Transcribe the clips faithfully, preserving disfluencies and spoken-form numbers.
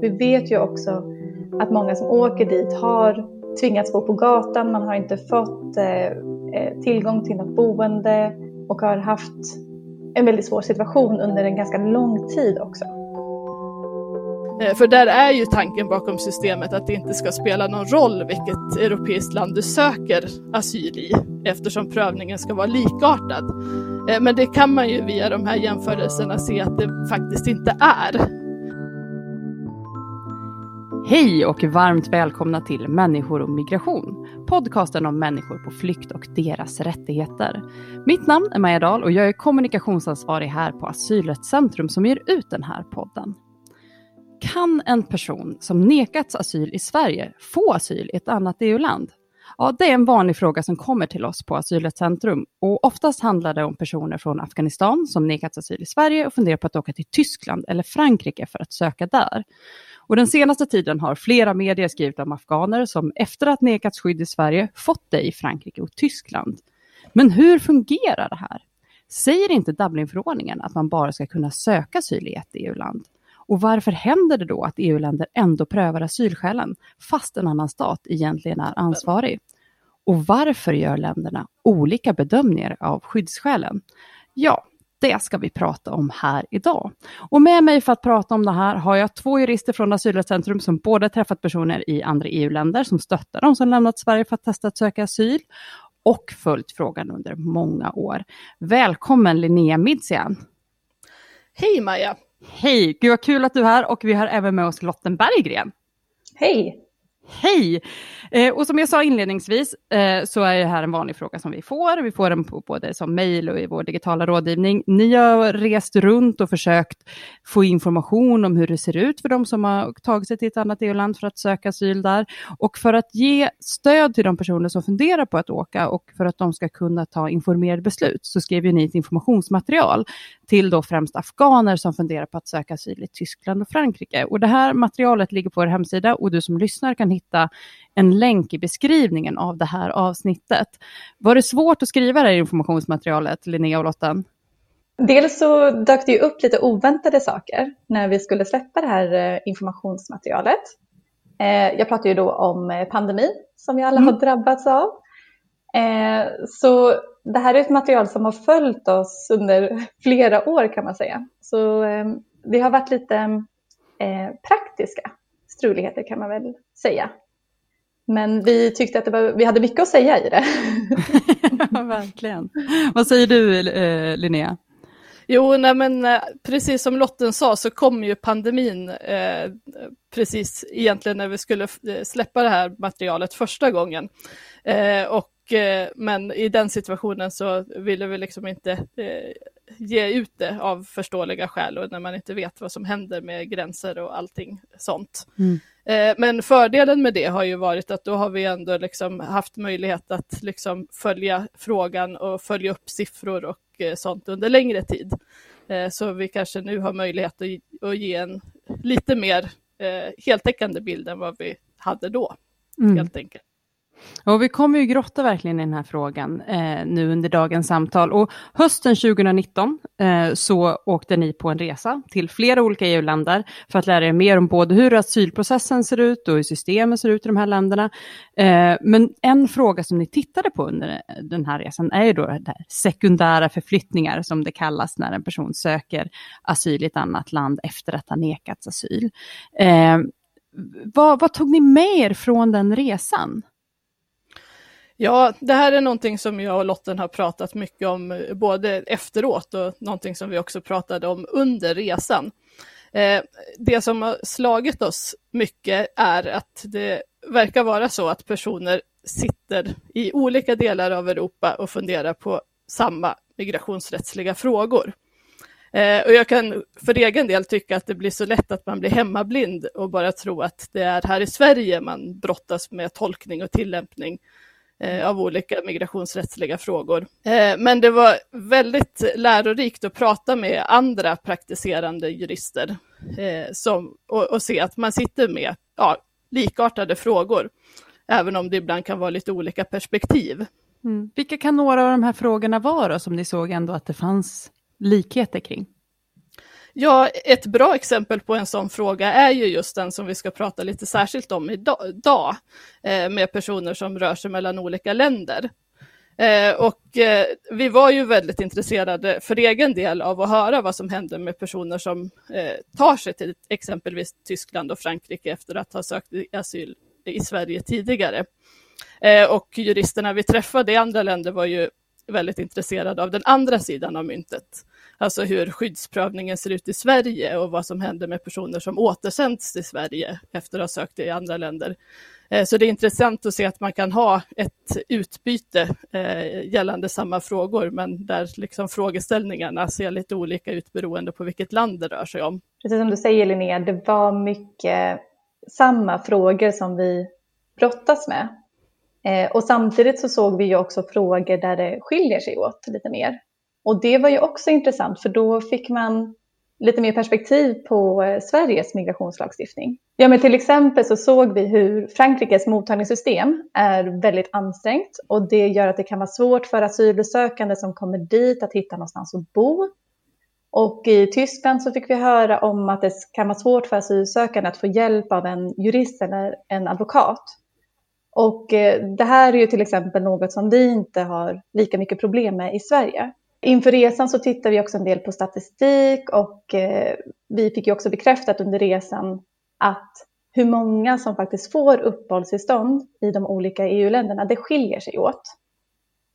Vi vet ju också att många som åker dit har tvingats bo på gatan, man har inte fått eh, tillgång till något boende och har haft en väldigt svår situation under en ganska lång tid också. För där är ju tanken bakom systemet att det inte ska spela någon roll vilket europeiskt land du söker asyl i, eftersom prövningen ska vara likartad. Men det kan man ju via de här jämförelserna se att det faktiskt inte är. Hej och varmt välkomna till Människor och migration, podcasten om människor på flykt och deras rättigheter. Mitt namn är Maja Dahl och jag är kommunikationsansvarig här på Asylrättscentrum som ger ut den här podden. Kan en person som nekats asyl i Sverige få asyl i ett annat E U-land? Ja, det är en vanlig fråga som kommer till oss på Asylrättscentrum och oftast handlar det om personer från Afghanistan som nekats asyl i Sverige och funderar på att åka till Tyskland eller Frankrike för att söka där. Och den senaste tiden har flera medier skrivit om afghaner som efter att nekats skydd i Sverige fått det i Frankrike och Tyskland. Men hur fungerar det här? Säger inte Dublinförordningen att man bara ska kunna söka asyl i ett E U-land? Och varför händer det då att E U-länder ändå prövar asylskälen fast en annan stat egentligen är ansvarig? Och varför gör länderna olika bedömningar av skyddsskälen? Ja, det ska vi prata om här idag. Och med mig för att prata om det här har jag två jurister från Asylrättscentrum som båda träffat personer i andra E U-länder som stöttar dem som lämnat Sverige för att testa att söka asyl och följt frågan under många år. Välkommen Linnea Midsian. Hej Maja. Hej, gud vad kul att du är här och vi har även med oss Lotten Berggren. Hej! Hej! Eh, och som jag sa inledningsvis eh, så är det här en vanlig fråga som vi får. Vi får den på, både som mejl och i vår digitala rådgivning. Ni har rest runt och försökt få information om hur det ser ut för de som har tagit sig till ett annat E U-land för att söka asyl där. Och för att ge stöd till de personer som funderar på att åka och för att de ska kunna ta informerade beslut så skrev ju ni ett informationsmaterial till då främst afghaner som funderar på att söka asyl i Tyskland och Frankrike. Och det här materialet ligger på vår hemsida och du som lyssnar kan hitta en länk i beskrivningen av det här avsnittet. Var det svårt att skriva det här informationsmaterialet, Linnea och Lotten? Dels så dök det ju upp lite oväntade saker när vi skulle släppa det här informationsmaterialet. Jag pratar ju då om pandemin som vi alla mm. har drabbats av. Så det här är ett material som har följt oss under flera år kan man säga. Så vi har varit lite praktiska struligheter kan man väl säga. Men vi tyckte att det var, vi hade mycket att säga i det. Ja, verkligen. Vad säger du Linnea? Jo, nej men precis som Lotten sa så kom ju pandemin eh, precis egentligen när vi skulle släppa det här materialet första gången. Eh, och, eh, men i den situationen så ville vi liksom inte eh, ge ut det av förståeliga skäl och när man inte vet vad som händer med gränser och allting sånt. Mm. Eh, men fördelen med det har ju varit att då har vi ändå liksom haft möjlighet att liksom följa frågan och följa upp siffror och eh, sånt under längre tid. Eh, så vi kanske nu har möjlighet att, att ge en lite mer eh, heltäckande bild än vad vi hade då, mm. helt enkelt. Och vi kommer ju grotta verkligen i den här frågan eh, nu under dagens samtal. Och hösten tjugonitton eh, så åkte ni på en resa till flera olika E U-länder för att lära er mer om både hur asylprocessen ser ut och hur systemen ser ut i de här länderna. Eh, men en fråga som ni tittade på under den här resan är ju då det här sekundära förflyttningar som det kallas när en person söker asyl i ett annat land efter att ha nekats asyl. Eh, vad, vad tog ni med er från den resan? Ja, det här är någonting som jag och Lotten har pratat mycket om både efteråt och någonting som vi också pratade om under resan. Eh, det som har slagit oss mycket är att det verkar vara så att personer sitter i olika delar av Europa och funderar på samma migrationsrättsliga frågor. Eh, och jag kan för egen del tycka att det blir så lätt att man blir hemmablind och bara tro att det är här i Sverige man brottas med tolkning och tillämpning av olika migrationsrättsliga frågor. Men det var väldigt lärorikt att prata med andra praktiserande jurister som, och, och se att man sitter med ja, likartade frågor, även om det ibland kan vara lite olika perspektiv. Mm. Vilka kan några av de här frågorna vara som ni såg ändå att det fanns likheter kring? Ja, ett bra exempel på en sån fråga är ju just den som vi ska prata lite särskilt om idag med personer som rör sig mellan olika länder. Och vi var ju väldigt intresserade för egen del av att höra vad som händer med personer som tar sig till exempelvis Tyskland och Frankrike efter att ha sökt asyl i Sverige tidigare. Och juristerna vi träffade i andra länder var ju väldigt intresserade av den andra sidan av myntet. Alltså hur skyddsprövningen ser ut i Sverige och vad som händer med personer som återsänds till Sverige efter att ha sökt i andra länder. Så det är intressant att se att man kan ha ett utbyte gällande samma frågor, men där liksom frågeställningarna ser lite olika ut beroende på vilket land det rör sig om. Precis som du säger, Linnea, det var mycket samma frågor som vi brottas med. Och samtidigt så såg vi ju också frågor där det skiljer sig åt lite mer. Och det var ju också intressant, för då fick man lite mer perspektiv på Sveriges migrationslagstiftning. Ja, men till exempel så såg vi hur Frankrikes mottagningssystem är väldigt ansträngt, och det gör att det kan vara svårt för asylsökande som kommer dit att hitta någonstans att bo. Och i Tyskland så fick vi höra om att det kan vara svårt för asylsökande att få hjälp av en jurist eller en advokat. Och det här är ju till exempel något som vi inte har lika mycket problem med i Sverige. Inför resan så tittar vi också en del på statistik, och vi fick ju också bekräftat under resan att hur många som faktiskt får uppehållstillstånd i de olika E U-länderna, det skiljer sig åt.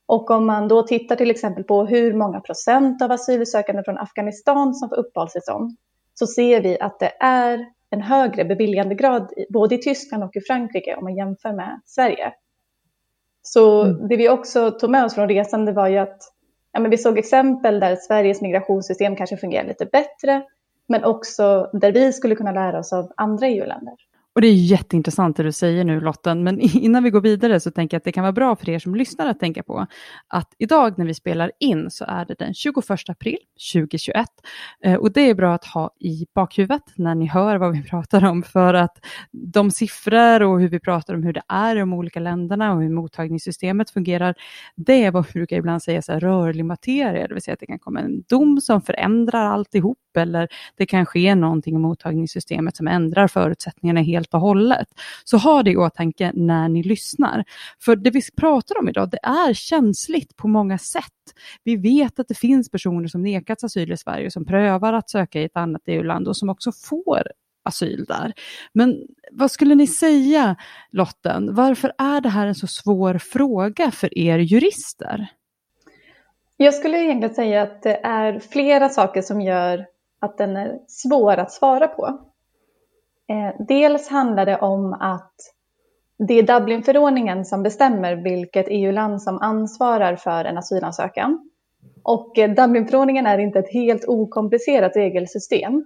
Och om man då tittar till exempel på hur många procent av asylsökande från Afghanistan som får uppehållstillstånd, så ser vi att det är en högre beviljandegrad både i Tyskland och i Frankrike om man jämför med Sverige. Så mm. det vi också tog med oss från resan, det var ju att ja, men vi såg exempel där Sveriges migrationssystem kanske fungerar lite bättre, men också där vi skulle kunna lära oss av andra E U-länder. Och det är jätteintressant det du säger nu, Lotten, men innan vi går vidare så tänker jag att det kan vara bra för er som lyssnar att tänka på att idag när vi spelar in så är det den tjugoförsta april tjugohundratjugoett, och det är bra att ha i bakhuvudet när ni hör vad vi pratar om, för att de siffror och hur vi pratar om hur det är i de olika länderna och hur mottagningssystemet fungerar, det är vad vi brukar ibland säga så här, rörlig materia, det vill säga att det kan komma en dom som förändrar alltihop, eller det kan ske någonting i mottagningssystemet som ändrar förutsättningarna helt och hållet. Så ha det i åtanke när ni lyssnar. För det vi pratar om idag, det är känsligt på många sätt. Vi vet att det finns personer som nekats asyl i Sverige, som prövar att söka i ett annat E U-land och som också får asyl där. Men vad skulle ni säga, Lotten? Varför är det här en så svår fråga för er jurister? Jag skulle egentligen säga att det är flera saker som gör att den är svår att svara på. Dels handlar det om att det är Dublinförordningen som bestämmer vilket E U-land som ansvarar för en asylansökan. Och Dublinförordningen är inte ett helt okomplicerat regelsystem.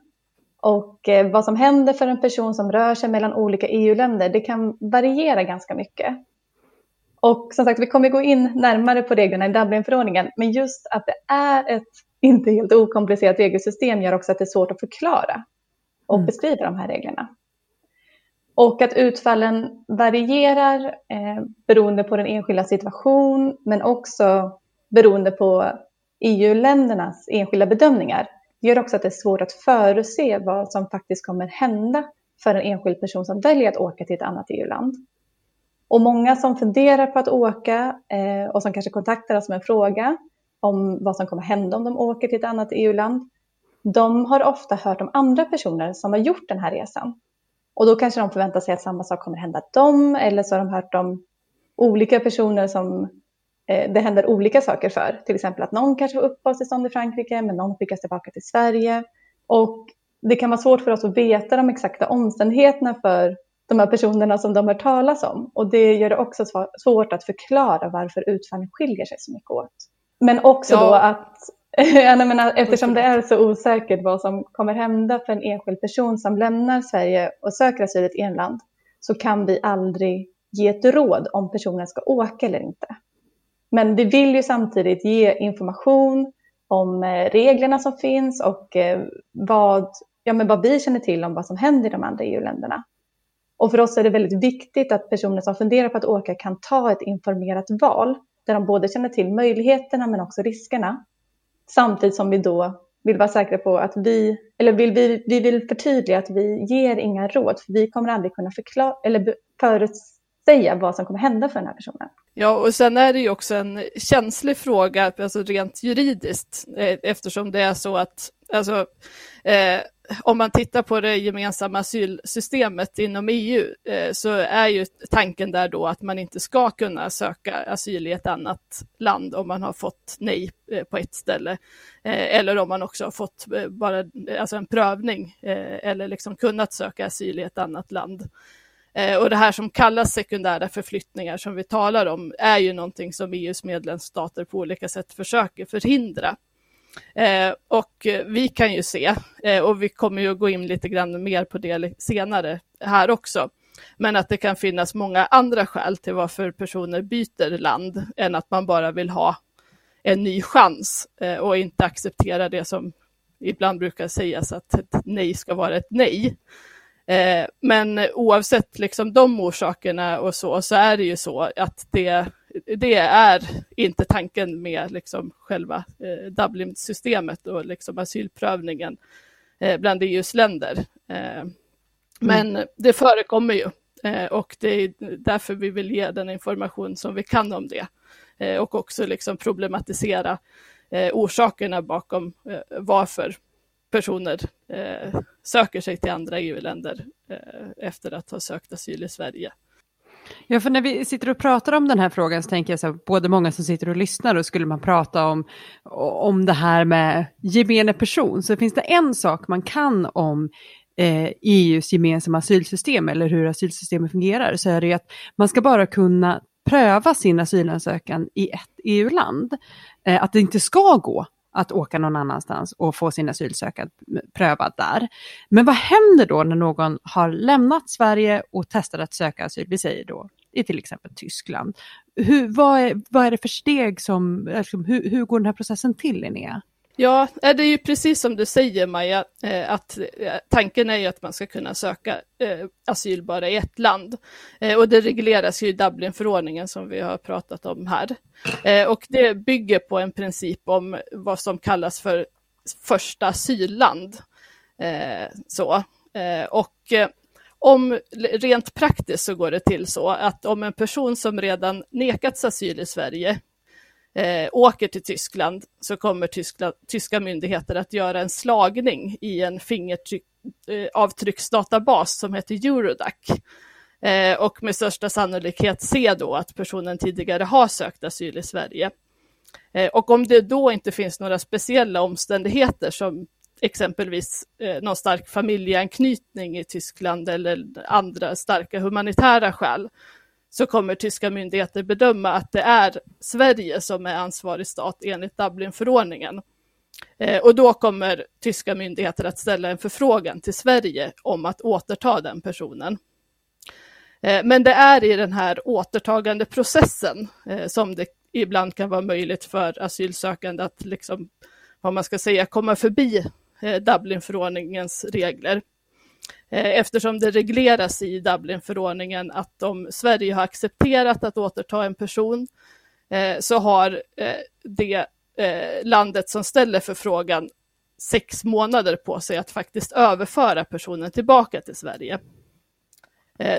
Och vad som händer för en person som rör sig mellan olika E U-länder, det kan variera ganska mycket. Och som sagt, vi kommer gå in närmare på reglerna i Dublinförordningen, men just att det är ett inte helt okomplicerat regelsystem gör också att det är svårt att förklara och mm. beskriva de här reglerna. Och att utfallen varierar eh, beroende på den enskilda situation, men också beroende på E U-ländernas enskilda bedömningar, gör också att det är svårt att förutse vad som faktiskt kommer hända för en enskild person som väljer att åka till ett annat E U-land. Och många som funderar på att åka eh, och som kanske kontaktar oss med en fråga om vad som kommer hända om de åker till ett annat E U-land, de har ofta hört om andra personer som har gjort den här resan. Och då kanske de förväntar sig att samma sak kommer hända dem, eller så har de hört om olika personer som eh, det händer olika saker för. Till exempel att någon kanske får uppehållstillstånd i Frankrike, men någon skickas tillbaka till Sverige. Och det kan vara svårt för oss att veta de exakta omständigheterna för de här personerna som de har talas om. Och det gör det också svårt att förklara varför utfallet skiljer sig så mycket åt. Men också ja. då att, jag menar, eftersom det är så osäkert vad som kommer hända för en enskild person som lämnar Sverige och söker asyl i ett enland, så kan vi aldrig ge ett råd om personen ska åka eller inte. Men vi vill ju samtidigt ge information om reglerna som finns och vad, ja, men vad vi känner till om vad som händer i de andra E U-länderna. Och för oss är det väldigt viktigt att personer som funderar på att åka kan ta ett informerat val, där de både känner till möjligheterna men också riskerna, samtidigt som vi då vill vara säkra på att vi, eller vill, vi, vi vill förtydliga att vi ger inga råd, för vi kommer aldrig kunna förklara eller förutsäga vad som kommer hända för den här personen. Ja, och sen är det ju också en känslig fråga, alltså rent juridiskt, eftersom det är så att alltså, eh, om man tittar på det gemensamma asylsystemet inom E U eh, så är ju tanken där då att man inte ska kunna söka asyl i ett annat land om man har fått nej eh, på ett ställe eh, eller om man också har fått eh, bara, alltså en prövning eh, eller liksom kunnat söka asyl i ett annat land. Och det här som kallas sekundära förflyttningar som vi talar om är ju någonting som E U:s medlemsstater på olika sätt försöker förhindra. Och vi kan ju se, och vi kommer ju gå in lite grann mer på det senare här också, men att det kan finnas många andra skäl till varför personer byter land än att man bara vill ha en ny chans och inte acceptera det som ibland brukar sägas att ett nej ska vara ett nej. Men oavsett liksom de orsakerna och så, så är det ju så att det, det är inte tanken med liksom själva Dublin-systemet och liksom asylprövningen bland E U:s länder. Men det förekommer ju, och det är därför vi vill ge den information som vi kan om det och också liksom problematisera orsakerna bakom varför personer eh, söker sig till andra E U-länder eh, efter att ha sökt asyl i Sverige. Ja, för när vi sitter och pratar om den här frågan så tänker jag så här, både många som sitter och lyssnar och skulle man prata om, om det här med gemene person, så finns det en sak man kan om eh, E U:s gemensamma asylsystem eller hur asylsystemet fungerar, så är det ju att man ska bara kunna pröva sin asylansökan i ett E U-land. Eh, att det inte ska gå att åka någon annanstans och få sin asylsökan prövad där. Men vad händer då när någon har lämnat Sverige och testar att söka asyl, vi säger då i till exempel Tyskland? Hur, vad, är, vad är det för steg som, hur, hur går den här processen till, Linnea? Ja, det är ju precis som du säger, Maja, att tanken är ju att man ska kunna söka asyl bara i ett land. Och det regleras ju i Dublinförordningen som vi har pratat om här. Och det bygger på en princip om vad som kallas för första asylland. Så. Och om, rent praktiskt så går det till så att om en person som redan nekats asyl i Sverige Eh, åker till Tyskland, så kommer tyska, tyska myndigheter att göra en slagning i en fingeravtrycksdatabas eh, som heter Eurodac eh, och med största sannolikhet se då att personen tidigare har sökt asyl i Sverige. Eh, och om det då inte finns några speciella omständigheter som exempelvis eh, någon stark familjeanknytning i Tyskland eller andra starka humanitära skäl, så kommer tyska myndigheter bedöma att det är Sverige som är ansvarig stat enligt Dublinförordningen. Eh, och då kommer tyska myndigheter att ställa en förfrågan till Sverige om att återta den personen. Eh, men det är i den här återtagande processen eh, som det ibland kan vara möjligt för asylsökande att liksom, vad man ska säga, komma förbi eh, Dublinförordningens regler. Eftersom det regleras i Dublinförordningen att om Sverige har accepterat att återta en person så har det landet som ställer förfrågan sex månader på sig att faktiskt överföra personen tillbaka till Sverige.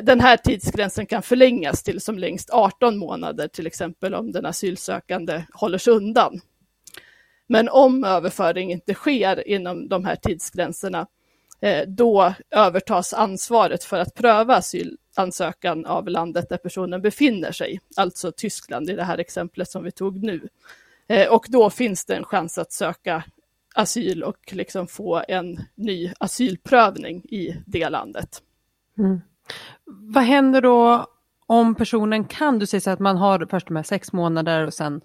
Den här tidsgränsen kan förlängas till som längst arton månader, till exempel om den asylsökande håller sig undan. Men om överföring inte sker inom de här tidsgränserna, då övertas ansvaret för att pröva asylansökan av landet där personen befinner sig, alltså Tyskland i det här exemplet som vi tog nu. Och då finns det en chans att söka asyl och liksom få en ny asylprövning i det landet. Mm. Vad händer då om personen kan, du säger så att man har först de här sex månader och sen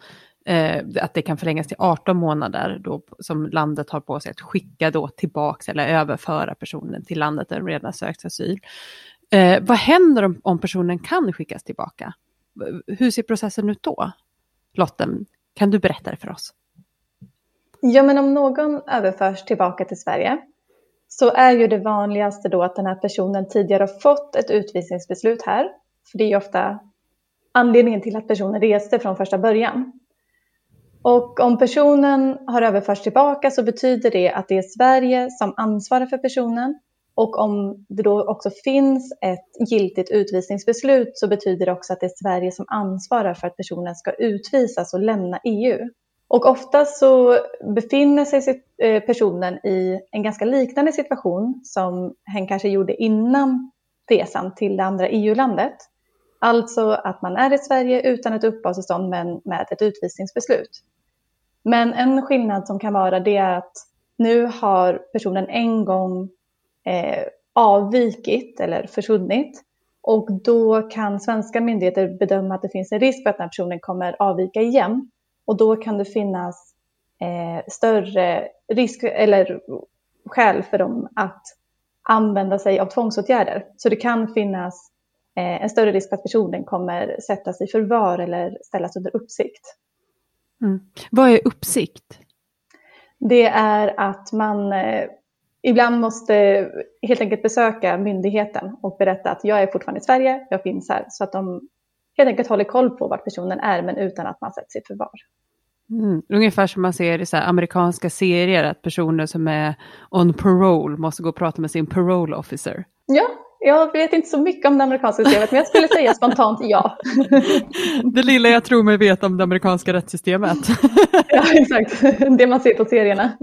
att det kan förlängas till arton månader då, som landet har på sig att skicka då tillbaka eller överföra personen till landet där de redan sökt asyl. Eh, vad händer om, om personen kan skickas tillbaka? Hur ser processen ut då? Lotten, kan du berätta det för oss? Ja, men om någon överförs tillbaka till Sverige så är ju det vanligaste då att den här personen tidigare har fått ett utvisningsbeslut här. För det är ju ofta anledningen till att personen reste från första början. Och om personen har överförts tillbaka så betyder det att det är Sverige som ansvarar för personen. Och om det då också finns ett giltigt utvisningsbeslut så betyder det också att det är Sverige som ansvarar för att personen ska utvisas och lämna E U. Och ofta så befinner sig personen i en ganska liknande situation som hen kanske gjorde innan resan till det andra E U-landet. Alltså att man är i Sverige utan ett uppehållstillstånd men med ett utvisningsbeslut. Men en skillnad som kan vara det är att nu har personen en gång eh, avvikit eller försvunnit. Och då kan svenska myndigheter bedöma att det finns en risk för att den här personen kommer avvika igen. Och då kan det finnas eh, större risk eller skäl för dem att använda sig av tvångsåtgärder. Så det kan finnas eh, en större risk för att personen kommer sättas i förvar eller ställas under uppsikt. Mm. Vad är uppsikt? Det är att man eh, ibland måste helt enkelt besöka myndigheten och berätta att jag är fortfarande i Sverige, jag finns här, så att de helt enkelt håller koll på vart personen är men utan att man sätts i förvar. Mm. Ungefär som man ser i så här amerikanska serier att personer som är on parole måste gå och prata med sin parole officer. Ja, jag vet inte så mycket om det amerikanska systemet men jag skulle säga spontant ja. Det lilla jag tror mig vet om det amerikanska rättssystemet. Ja, exakt. Det man ser på serierna.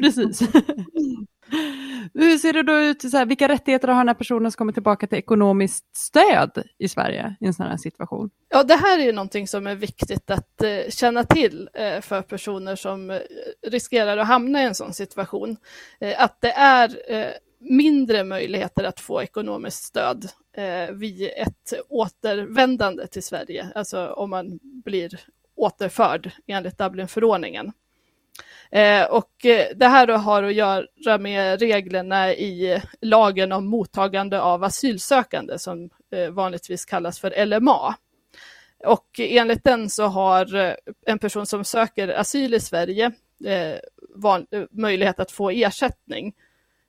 Precis. Hur ser det då ut, så här, vilka rättigheter har den här personen som kommer tillbaka till ekonomiskt stöd i Sverige i en sån här situation? Ja, det här är ju någonting som är viktigt att eh, känna till eh, för personer som eh, riskerar att hamna i en sån situation. Eh, att det är eh, mindre möjligheter att få ekonomiskt stöd eh, vid ett återvändande till Sverige. Alltså om man blir återförd enligt Dublinförordningen. Eh, och eh, det här då har att göra med reglerna i lagen om mottagande av asylsökande som eh, vanligtvis kallas för L M A. Och enligt den så har eh, en person som söker asyl i Sverige eh, van, eh, möjlighet att få ersättning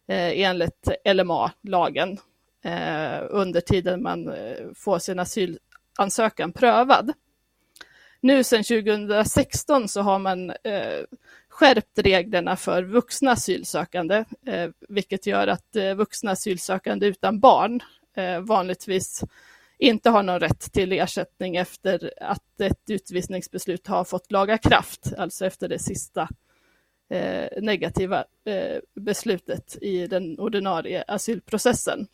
eh, enligt L M A-lagen eh, under tiden man eh, får sin asylansökan prövad. Nu sedan tjugo sexton så har man eh, skärpt reglerna för vuxna asylsökande, eh, vilket gör att eh, vuxna asylsökande utan barn eh, vanligtvis inte har någon rätt till ersättning efter att ett utvisningsbeslut har fått laga kraft, alltså efter det sista eh, negativa eh, beslutet i den ordinarie asylprocessen.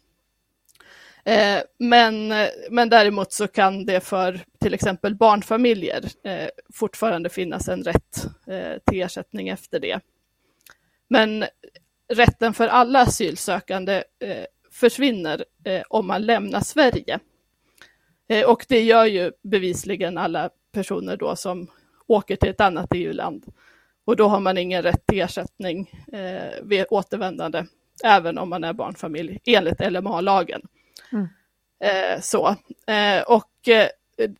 Eh, men, men däremot så kan det för till exempel barnfamiljer eh, fortfarande finnas en rätt eh, till ersättning efter det. Men rätten för alla asylsökande eh, försvinner eh, om man lämnar Sverige. Eh, och det gör ju bevisligen alla personer då som åker till ett annat E U-land. Och då har man ingen rätt till ersättning eh, vid återvändande, även om man är barnfamilj enligt L M A-lagen. Mm. Eh, så. Eh, och eh,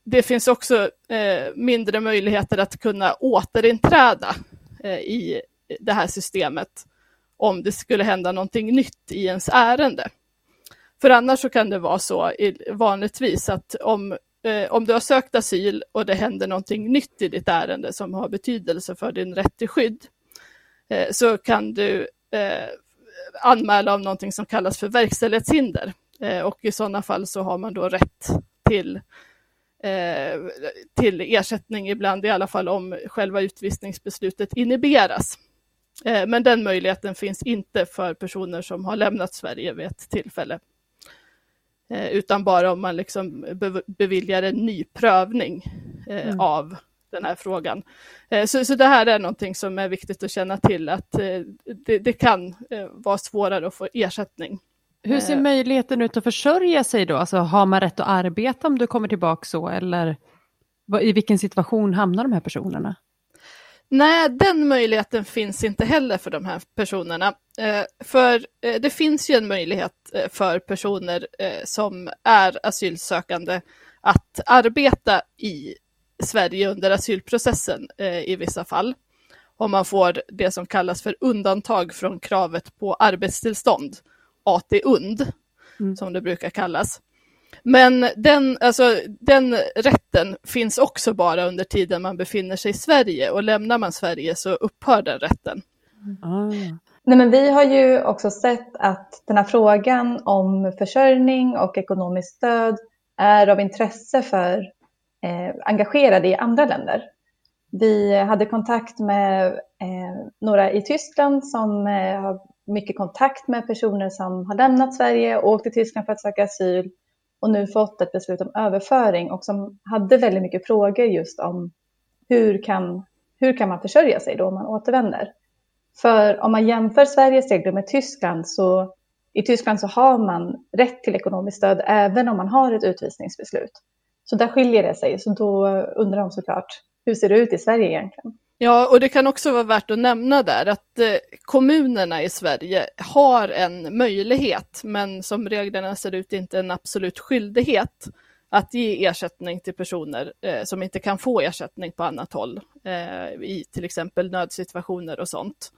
det finns också eh, mindre möjligheter att kunna återinträda eh, i det här systemet om det skulle hända någonting nytt i ens ärende. För annars så kan det vara så i, vanligtvis att om, eh, om du har sökt asyl och det händer någonting nytt i ditt ärende som har betydelse för din rätt till skydd eh, så kan du eh, anmäla om någonting som kallas för verkställighetshinder. Och i sådana fall så har man då rätt till, eh, till ersättning ibland, i alla fall om själva utvisningsbeslutet inhiberas. Eh, men den möjligheten finns inte för personer som har lämnat Sverige vid ett tillfälle. Eh, utan bara om man liksom be- beviljar en ny prövning eh, mm. av den här frågan. Eh, så, så det här är någonting som är viktigt att känna till, att eh, det, det kan eh, vara svårare att få ersättning. Hur ser möjligheten ut att försörja sig då? Alltså, har man rätt att arbeta om du kommer tillbaka så? Eller i vilken situation hamnar de här personerna? Nej, den möjligheten finns inte heller för de här personerna. För det finns ju en möjlighet för personer som är asylsökande att arbeta i Sverige under asylprocessen i vissa fall. Om man får det som kallas för undantag från kravet på arbetstillstånd. A T U N D, mm. som det brukar kallas. Men den, alltså, den rätten finns också bara under tiden man befinner sig i Sverige, och lämnar man Sverige så upphör den rätten. Mm. Nej, men vi har ju också sett att den här frågan om försörjning och ekonomiskt stöd är av intresse för eh, engagerade i andra länder. Vi hade kontakt med eh, några i Tyskland som eh, har mycket kontakt med personer som har lämnat Sverige och åkt till Tyskland för att söka asyl och nu fått ett beslut om överföring, och som hade väldigt mycket frågor just om hur kan, hur kan man försörja sig då om man återvänder. För om man jämför Sveriges regler med Tyskland, så i Tyskland så har man rätt till ekonomiskt stöd även om man har ett utvisningsbeslut. Så där skiljer det sig, så då undrar de såklart, hur ser det ut i Sverige egentligen? Ja, och det kan också vara värt att nämna där att kommunerna i Sverige har en möjlighet, men som reglerna ser ut inte en absolut skyldighet att ge ersättning till personer eh, som inte kan få ersättning på annat håll, eh, i till exempel nödsituationer och sånt.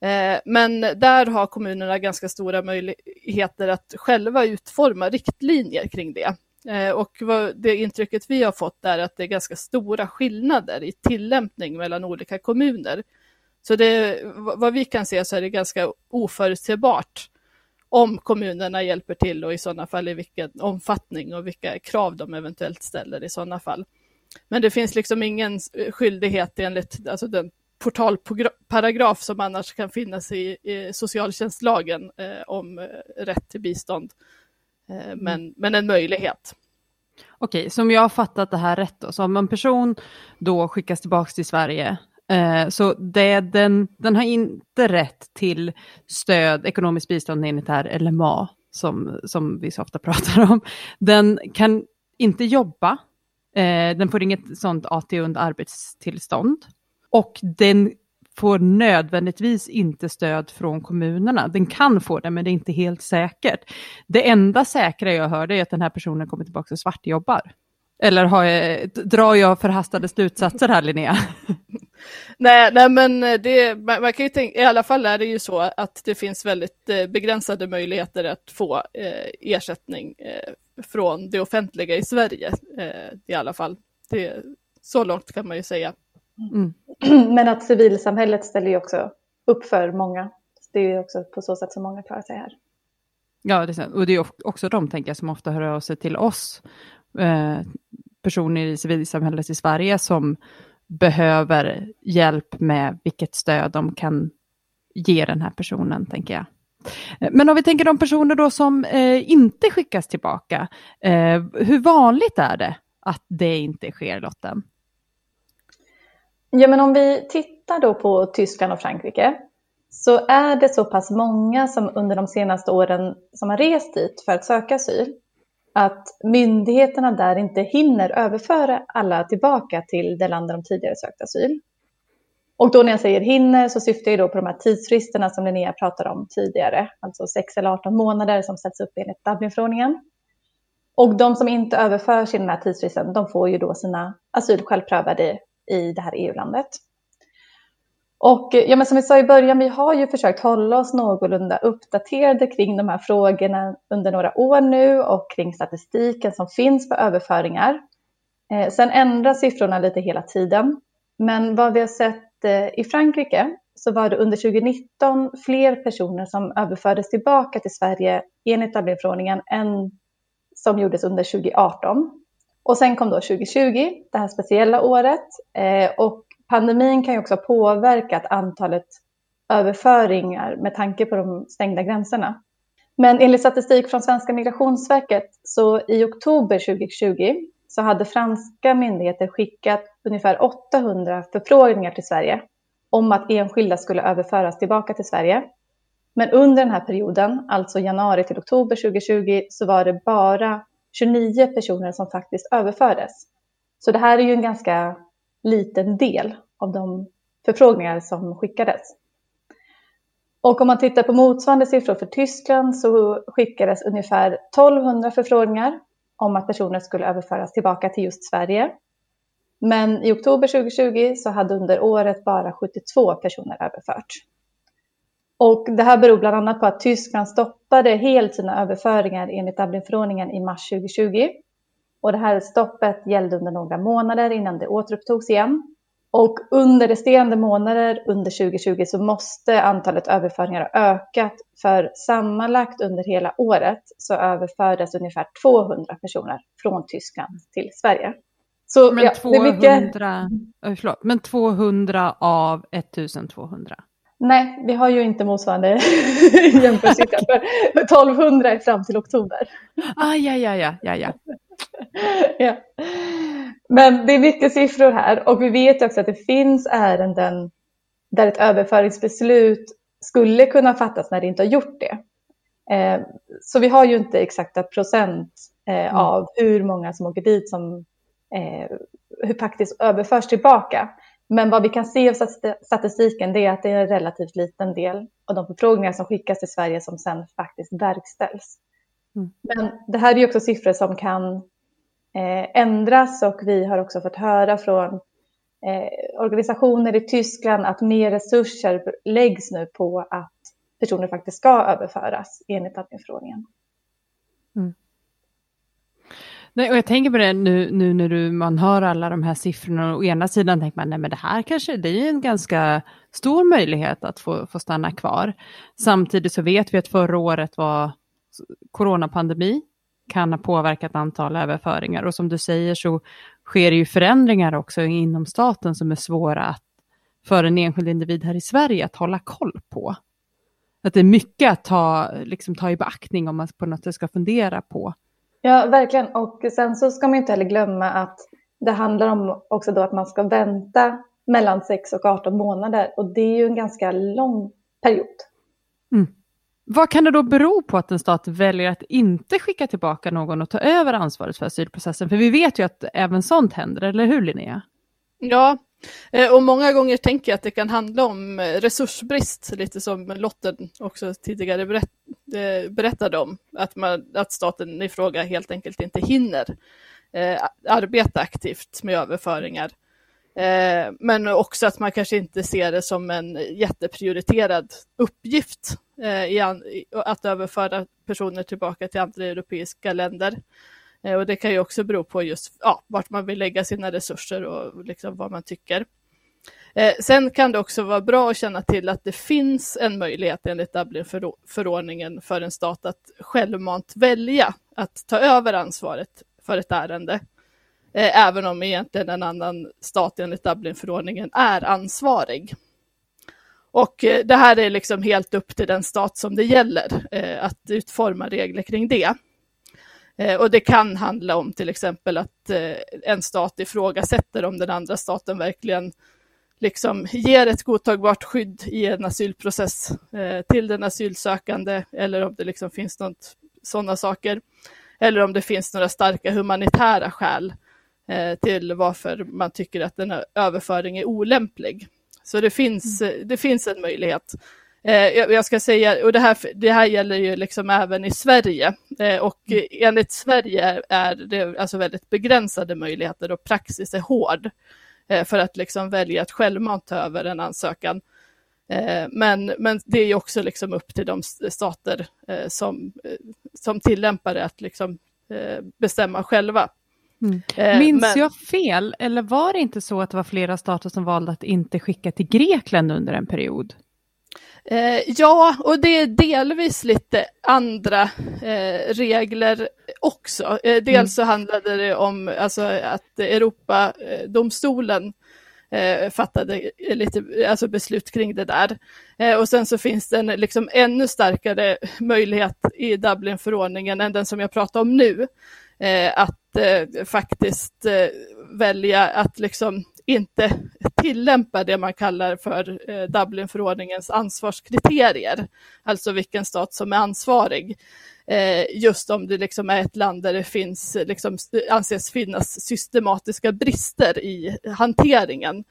Eh, men där har kommunerna ganska stora möjligheter att själva utforma riktlinjer kring det. Eh, och vad, det intrycket vi har fått är att det är ganska stora skillnader i tillämpning mellan olika kommuner. Så det, vad vi kan se så är det ganska oförutsägbart om kommunerna hjälper till, och i sådana fall i vilken omfattning och vilka krav de eventuellt ställer i sådana fall. Men det finns liksom ingen skyldighet enligt alltså den portalparagraf som annars kan finnas i, i socialtjänstlagen eh, om rätt till bistånd, eh, men, men en möjlighet. Okej, som jag har fattat det här rätt då, så om en person då skickas tillbaka till Sverige, så det, den, den har inte rätt till stöd, ekonomiskt bistånd enligt det här L M A som, som vi så ofta pratar om. Den kan inte jobba, den får inget sånt A T U under arbetstillstånd, och den får nödvändigtvis inte stöd från kommunerna. Den kan få det, men det är inte helt säkert. Det enda säkra jag hörde är att den här personen kommer tillbaka och svartjobbar. Eller har jag, drar jag förhastade slutsatser här, Linnea? Nej, nej, men det, man kan ju tänka, i alla fall är det ju så att det finns väldigt begränsade möjligheter att få eh, ersättning eh, från det offentliga i Sverige, eh, i alla fall. Det, så långt kan man ju säga. Mm. Men att civilsamhället ställer ju också upp för många. Det är ju också på så sätt som många klarar sig här. Ja, det är, och det är också de, tänker jag, som ofta hör av sig till oss eh, personer i civilsamhället i Sverige som behöver hjälp med vilket stöd de kan ge den här personen, tänker jag. Men om vi tänker de personer då som eh, inte skickas tillbaka, eh, hur vanligt är det att det inte sker, Lotten? Ja, men om vi tittar då på Tyskland och Frankrike, så är det så pass många som under de senaste åren som har rest dit för att söka asyl, att myndigheterna där inte hinner överföra alla tillbaka till det land där de tidigare sökt asyl. Och då när jag säger hinner så syftar jag då på de här tidsfristerna som Linnea pratade om tidigare. Alltså sex eller arton månader som sätts upp enligt Dublinförordningen. Och de som inte överförs i den här tidsfristen, de får ju då sina asylskäl prövade i det här E U-landet. Och ja, men som vi sa i början, vi har ju försökt hålla oss någorlunda uppdaterade kring de här frågorna under några år nu och kring statistiken som finns på överföringar. Eh, sen ändras siffrorna lite hela tiden. Men vad vi har sett eh, i Frankrike, så var det under tjugonitton fler personer som överfördes tillbaka till Sverige enligt Dublinförordningen än som gjordes under tjugoarton. Och sen kom då tjugotjugo, det här speciella året, eh, och pandemin kan ju också ha påverkat antalet överföringar med tanke på de stängda gränserna. Men enligt statistik från svenska Migrationsverket, så i oktober tjugotjugo så hade franska myndigheter skickat ungefär åttahundra förfrågningar till Sverige om att enskilda skulle överföras tillbaka till Sverige. Men under den här perioden, alltså januari till oktober tjugotjugo, så var det bara tjugonio personer som faktiskt överfördes. Så det här är ju en ganska liten del av de förfrågningar som skickades. Och om man tittar på motsvarande siffror för Tyskland, så skickades ungefär tolvhundra förfrågningar om att personer skulle överföras tillbaka till just Sverige. Men i oktober tjugotjugo så hade under året bara sjuttiotvå personer överfört. Och det här beror bland annat på att Tyskland stoppade stoppade helt sina överföringar enligt Dublinförordningen i mars tjugo tjugo. Och det här stoppet gällde under några månader innan det återupptogs igen. Och under resterande månader under tjugo tjugo så måste antalet överföringar ha ökat, för sammanlagt under hela året så överfördes ungefär tvåhundra personer från Tyskland till Sverige. Så, men, ja, tvåhundra, mycket... förlåt, men tvåhundra av ettusen tvåhundra? Nej, vi har ju inte motsvarande jämförelsiffra för tolvhundra fram till oktober. Ah, ja, ja, ja, ja, ja. Ja. Men det är mycket siffror här, och vi vet också att det finns ärenden där ett överföringsbeslut skulle kunna fattas när det inte har gjort det. Eh, så vi har ju inte exakta procent eh, av hur många som åker dit som eh, hur faktiskt överförs tillbaka. Men vad vi kan se av statistiken, det är att det är en relativt liten del av de förfrågningar som skickas till Sverige som sen faktiskt verkställs. Mm. Men det här är ju också siffror som kan eh, ändras, och vi har också fått höra från eh, organisationer i Tyskland att mer resurser läggs nu på att personer faktiskt ska överföras enligt Dublinförordningen. Mm. Nej, och jag tänker på det nu, nu när du, man hör alla de här siffrorna, och å ena sidan tänker man nej, men det här kanske det är en ganska stor möjlighet att få, få stanna kvar. Samtidigt så vet vi att förra året var coronapandemi, kan ha påverkat antal överföringar, och som du säger så sker det ju förändringar också inom staten som är svåra att, för en enskild individ här i Sverige, att hålla koll på. Att det är mycket att ta, liksom, ta i beaktning om man på något sätt ska fundera på. Ja, verkligen. Och sen så ska man inte heller glömma att det handlar om också då att man ska vänta mellan sex och arton månader. Och det är ju en ganska lång period. Mm. Vad kan det då bero på att en stat väljer att inte skicka tillbaka någon och ta över ansvaret för asylprocessen? För vi vet ju att även sånt händer, eller hur Linnea? Ja, och många gånger tänker jag att det kan handla om resursbrist, lite som Lotten också tidigare berätt, berättade om. Att, man, att staten i fråga helt enkelt inte hinner eh, arbeta aktivt med överföringar. Eh, men också att man kanske inte ser det som en jätteprioriterad uppgift eh, i an, i, att överföra personer tillbaka till andra europeiska länder. Och det kan ju också bero på just ja, vart man vill lägga sina resurser och liksom vad man tycker. Eh, sen kan det också vara bra att känna till att det finns en möjlighet enligt Dublinförordningen för en stat att självmant välja att ta över ansvaret för ett ärende. Eh, även om egentligen en annan stat enligt Dublinförordningen är ansvarig. Och eh, det här är liksom helt upp till den stat som det gäller eh, att utforma regler kring det. Och det kan handla om till exempel att en stat ifrågasätter om den andra staten verkligen liksom ger ett godtagbart skydd i en asylprocess till den asylsökande, eller om det liksom finns något, sådana saker, eller om det finns några starka humanitära skäl till varför man tycker att den här överföringen är olämplig. Så det finns, det finns en möjlighet. Jag ska säga, och det här, det här gäller ju liksom även i Sverige, och enligt Sverige är det alltså väldigt begränsade möjligheter, och praxis är hård för att liksom välja att självmant ta över en ansökan. Men, men det är ju också liksom upp till de stater som, som tillämpar det att liksom bestämma själva. Mm. Minns men, jag fel, eller var det inte så att det var flera stater som valde att inte skicka till Grekland under en period? Eh, ja, och det är delvis lite andra eh, regler också. Eh, dels så handlade det om alltså, att Europadomstolen eh, fattade lite alltså, beslut kring det där. Eh, och sen så finns det en liksom, ännu starkare möjlighet i Dublinförordningen än den som jag pratar om nu. Eh, att eh, faktiskt eh, välja att liksom inte tillämpa det man kallar för eh, Dublinförordningens ansvarskriterier, alltså vilken stat som är ansvarig, eh, just om det liksom är ett land där det finns, liksom, anses finnas systematiska brister i hanteringen.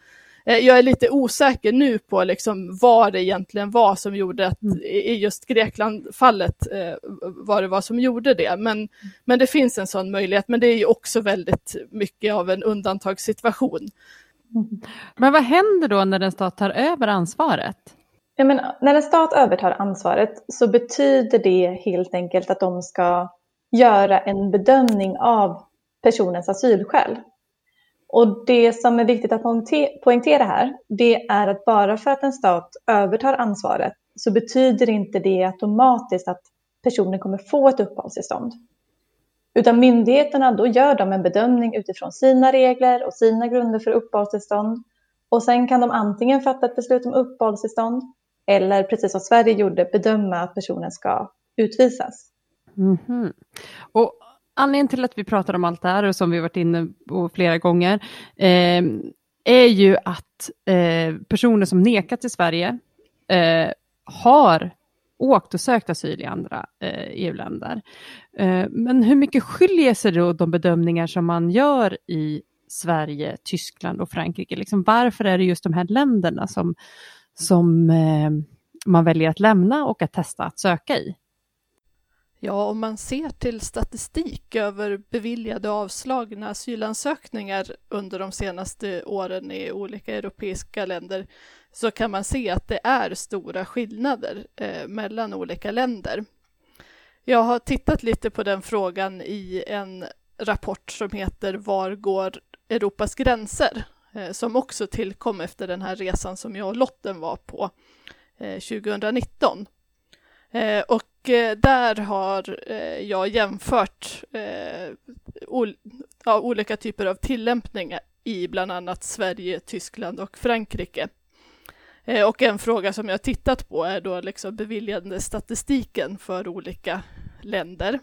Eh, jag är lite osäker nu på liksom, vad det egentligen var som gjorde att i just Grekland-fallet eh, vad det var som gjorde det, men, men det finns en sån möjlighet, men det är ju också väldigt mycket av en undantagssituation. Men vad händer då när den stat tar över ansvaret? Ja, men när en stat övertar ansvaret så betyder det helt enkelt att de ska göra en bedömning av personens asylskäl. Och det som är viktigt att poängtera här, det är att bara för att en stat övertar ansvaret så betyder inte det automatiskt att personen kommer få ett uppehållstillstånd. Utan myndigheterna, då gör de en bedömning utifrån sina regler och sina grunder för uppehållstillstånd. Och sen kan de antingen fatta ett beslut om uppehållstillstånd eller, precis som Sverige gjorde, bedöma att personen ska utvisas. Mm-hmm. Och anledningen till att vi pratar om allt det här, och som vi varit inne på flera gånger, eh, är ju att eh, personer som nekat till Sverige eh, har åkt och sökt asyl i andra eh, E U-länder. Eh, men hur mycket skiljer sig då de bedömningar som man gör i Sverige, Tyskland och Frankrike? Liksom, varför är det just de här länderna som, som eh, man väljer att lämna och att testa att söka i? Ja, om man ser till statistik över beviljade och avslagna asylansökningar under de senaste åren i olika europeiska länder så kan man se att det är stora skillnader eh, mellan olika länder. Jag har tittat lite på den frågan i en rapport som heter Var går Europas gränser? Eh, som också tillkom efter den här resan som jag och Lotten var på eh, tjugonitton. Eh, och där har jag jämfört olika typer av tillämpningar i bland annat Sverige, Tyskland och Frankrike. Och en fråga som jag tittat på är då liksom beviljande statistiken för olika länder.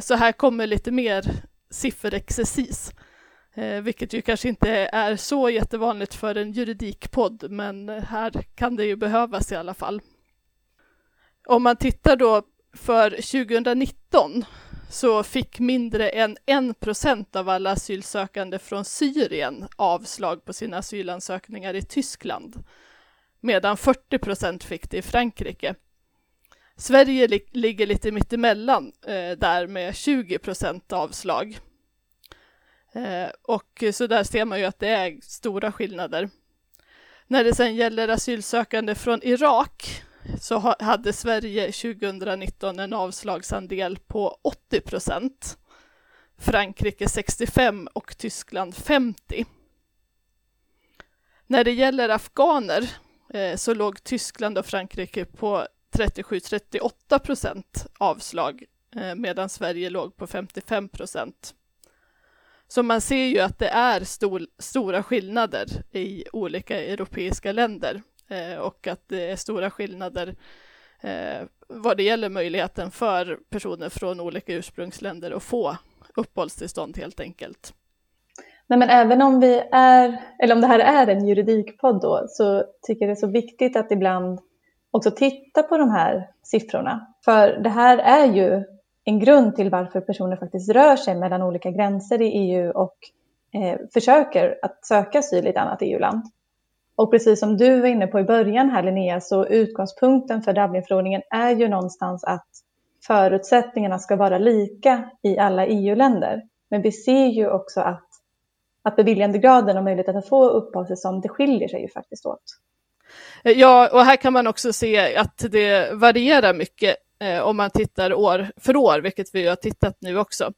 Så här kommer lite mer sifferexercis, vilket ju kanske inte är så jättevanligt för en juridikpodd, men här kan det ju behövas i alla fall. Om man tittar då för tjugonitton så fick mindre än en procent av alla asylsökande från Syrien avslag på sina asylansökningar i Tyskland, medan fyrtio procent fick det i Frankrike. Sverige li- ligger lite mittemellan eh, där med tjugo procent avslag. Eh, och så där ser man ju att det är stora skillnader. När det sen gäller asylsökande från Irak så hade Sverige tjugonitton en avslagsandel på åttio procent, Frankrike sextiofem och Tyskland femtio. När det gäller afghaner så låg Tyskland och Frankrike på trettiosju till trettioåtta procent avslag, medan Sverige låg på femtiofem procent. Så man ser ju att det är stor, stora skillnader i olika europeiska länder. Och att det är stora skillnader eh, vad det gäller möjligheten för personer från olika ursprungsländer att få uppehållstillstånd helt enkelt. Nej, men även om vi är, eller om det här är en juridikpodd då, så tycker jag det är så viktigt att ibland också titta på de här siffrorna. För det här är ju en grund till varför personer faktiskt rör sig mellan olika gränser i E U och eh, försöker att söka asyl i ett annat E U-land. Och precis som du var inne på i början här, Linnea, så utgångspunkten för Dublinförordningen är ju någonstans att förutsättningarna ska vara lika i alla E U-länder. Men vi ser ju också att, att beviljandegraden och möjligheten att få uppehållstillstånd, det skiljer sig ju faktiskt åt. Ja, och här kan man också se att det varierar mycket eh, om man tittar år för år, vilket vi har tittat nu också.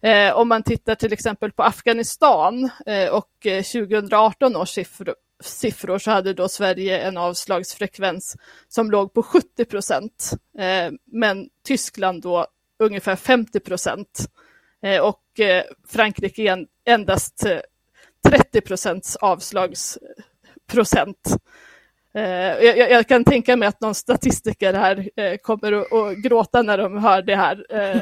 Eh, om man tittar till exempel på Afghanistan eh, och tjugoarton års siffror, siffror så hade då Sverige en avslagsfrekvens som låg på sjuttio procent, eh, men Tyskland då ungefär femtio procent eh, och eh, Frankrike en, endast trettio procents avslagsprocent. Eh, jag, jag kan tänka mig att någon statistiker här eh, kommer att, att gråta när de hör det här. Eh,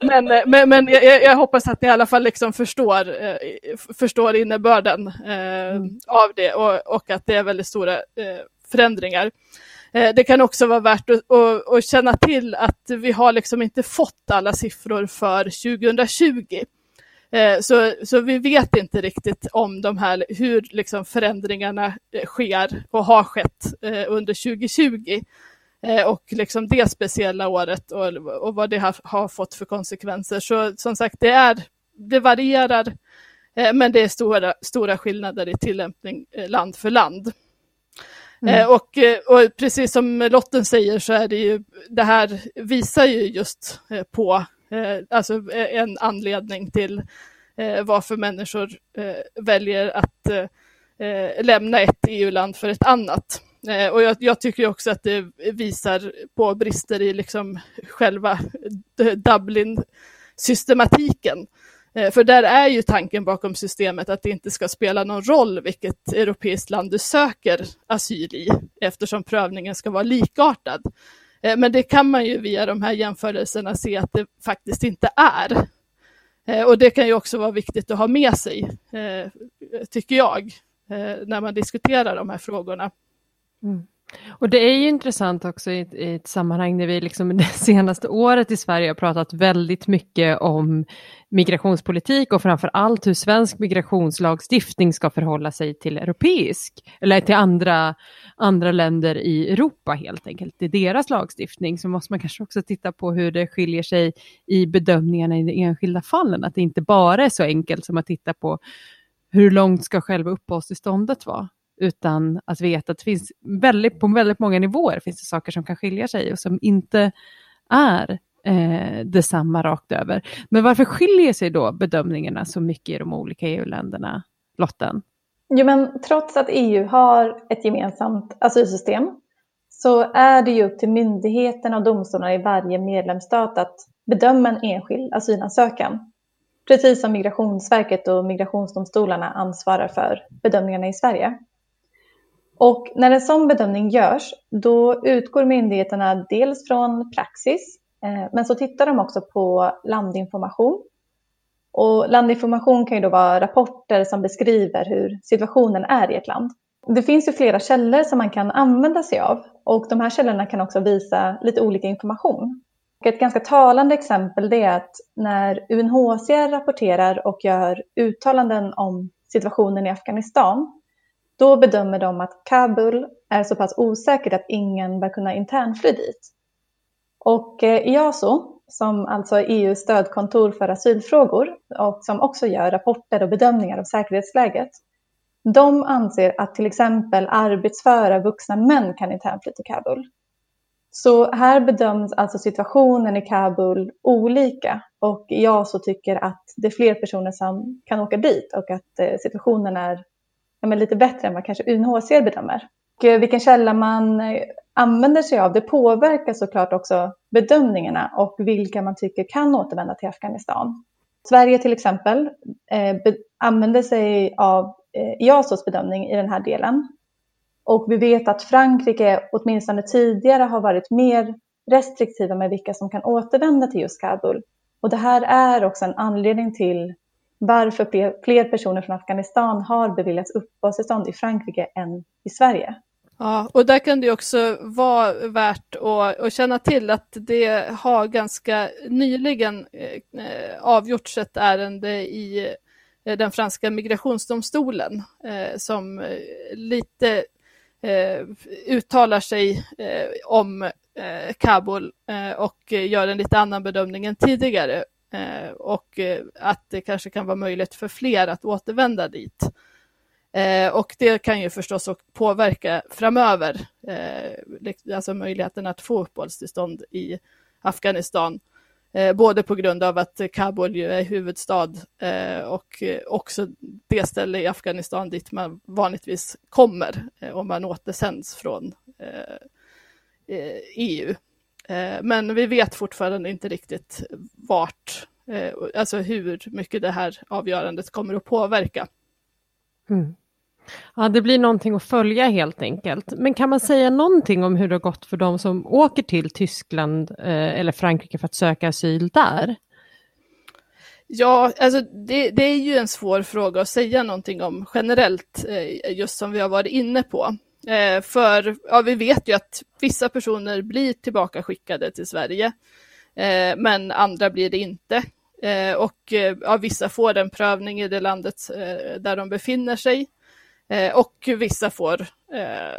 men eh, men, men jag, jag hoppas att ni i alla fall liksom förstår, eh, förstår innebörden eh, mm. av det och, och att det är väldigt stora eh, förändringar. Eh, det kan också vara värt att, att, att känna till att vi har liksom inte fått alla siffror för tjugotjugo. Så, så vi vet inte riktigt om de här, hur liksom förändringarna sker och har skett under tjugotjugo och liksom det speciella året och, och vad det har, har fått för konsekvenser. Så som sagt, det, är, det varierar, men det är stora, stora skillnader i tillämpning land för land. Mm. Och, och precis som Lotten säger så är det ju, det här visar ju just på alltså en anledning till varför människor väljer att lämna ett E U-land för ett annat. Och jag, jag tycker också att det visar på brister i liksom själva Dublin-systematiken. För där är ju tanken bakom systemet att det inte ska spela någon roll vilket europeiskt land du söker asyl i, eftersom prövningen ska vara likartad. Men det kan man ju via de här jämförelserna se att det faktiskt inte är. Och det kan ju också vara viktigt att ha med sig, tycker jag, när man diskuterar de här frågorna. Mm. Och det är ju intressant också i ett, i ett sammanhang där vi liksom det senaste året i Sverige har pratat väldigt mycket om migrationspolitik och framförallt hur svensk migrationslagstiftning ska förhålla sig till europeisk eller till andra, andra länder i Europa helt enkelt. Det är deras lagstiftning, så måste man kanske också titta på hur det skiljer sig i bedömningarna i de enskilda fallen. Att det inte bara är så enkelt som att titta på hur långt ska själva uppehållstillståndet vara. Utan att veta att det finns väldigt, på väldigt många nivåer finns det saker som kan skilja sig och som inte är eh, detsamma rakt över. Men varför skiljer sig då bedömningarna så mycket i de olika E U-länderna, Lotten? Jo, men trots att E U har ett gemensamt asylsystem så är det ju upp till myndigheterna och domstolarna i varje medlemsstat att bedöma en enskild asylansökan. Precis som Migrationsverket och migrationsdomstolarna ansvarar för bedömningarna i Sverige. Och när en sån bedömning görs, då utgår myndigheterna dels från praxis, eh, men så tittar de också på landinformation. Och landinformation kan ju då vara rapporter som beskriver hur situationen är i ett land. Det finns ju flera källor som man kan använda sig av, och de här källorna kan också visa lite olika information. Och ett ganska talande exempel är att när U N H C R rapporterar och gör uttalanden om situationen i Afghanistan, då bedömer de att Kabul är så pass osäkert att ingen bör kunna internfly dit. Och I A S O, som alltså är E U:s stödkontor för asylfrågor och som också gör rapporter och bedömningar av säkerhetsläget, de anser att till exempel arbetsföra vuxna män kan internfly till Kabul. Så här bedöms alltså situationen i Kabul olika, och I A S O tycker att det är fler personer som kan åka dit och att situationen är men lite bättre än vad kanske U N H C R bedömer. Och vilken källa man använder sig av, det påverkar såklart också bedömningarna och vilka man tycker kan återvända till Afghanistan. Sverige till exempel eh, be- använder sig av eh, I A S Os bedömning i den här delen. Och vi vet att Frankrike åtminstone tidigare har varit mer restriktiva med vilka som kan återvända till just Kabul. Och det här är också en anledning till varför fler personer från Afghanistan har beviljats uppehållstillstånd i Frankrike än i Sverige. Ja, och där kan det också vara värt att, att känna till att det har ganska nyligen eh, avgjorts ett ärende i eh, den franska migrationsdomstolen eh, som lite eh, uttalar sig eh, om eh, Kabul eh, och gör en lite annan bedömning än tidigare. Och att det kanske kan vara möjligt för fler att återvända dit. Och det kan ju förstås också påverka framöver, alltså möjligheten att få uppehållstillstånd i Afghanistan. Både på grund av att Kabul ju är huvudstad och också det ställe i Afghanistan dit man vanligtvis kommer om man återsänds från E U. Men vi vet fortfarande inte riktigt vart, alltså hur mycket det här avgörandet kommer att påverka. Mm. Ja, det blir någonting att följa helt enkelt. Men kan man säga någonting om hur det har gått för de som åker till Tyskland eller Frankrike för att söka asyl där? Ja, alltså det, det är ju en svår fråga att säga någonting om generellt, just som vi har varit inne på. För ja, vi vet ju att vissa personer blir tillbaka skickade till Sverige, eh, men andra blir det inte. Eh, och ja, vissa får den prövning i det landet eh, där de befinner sig, eh, och vissa får, eh,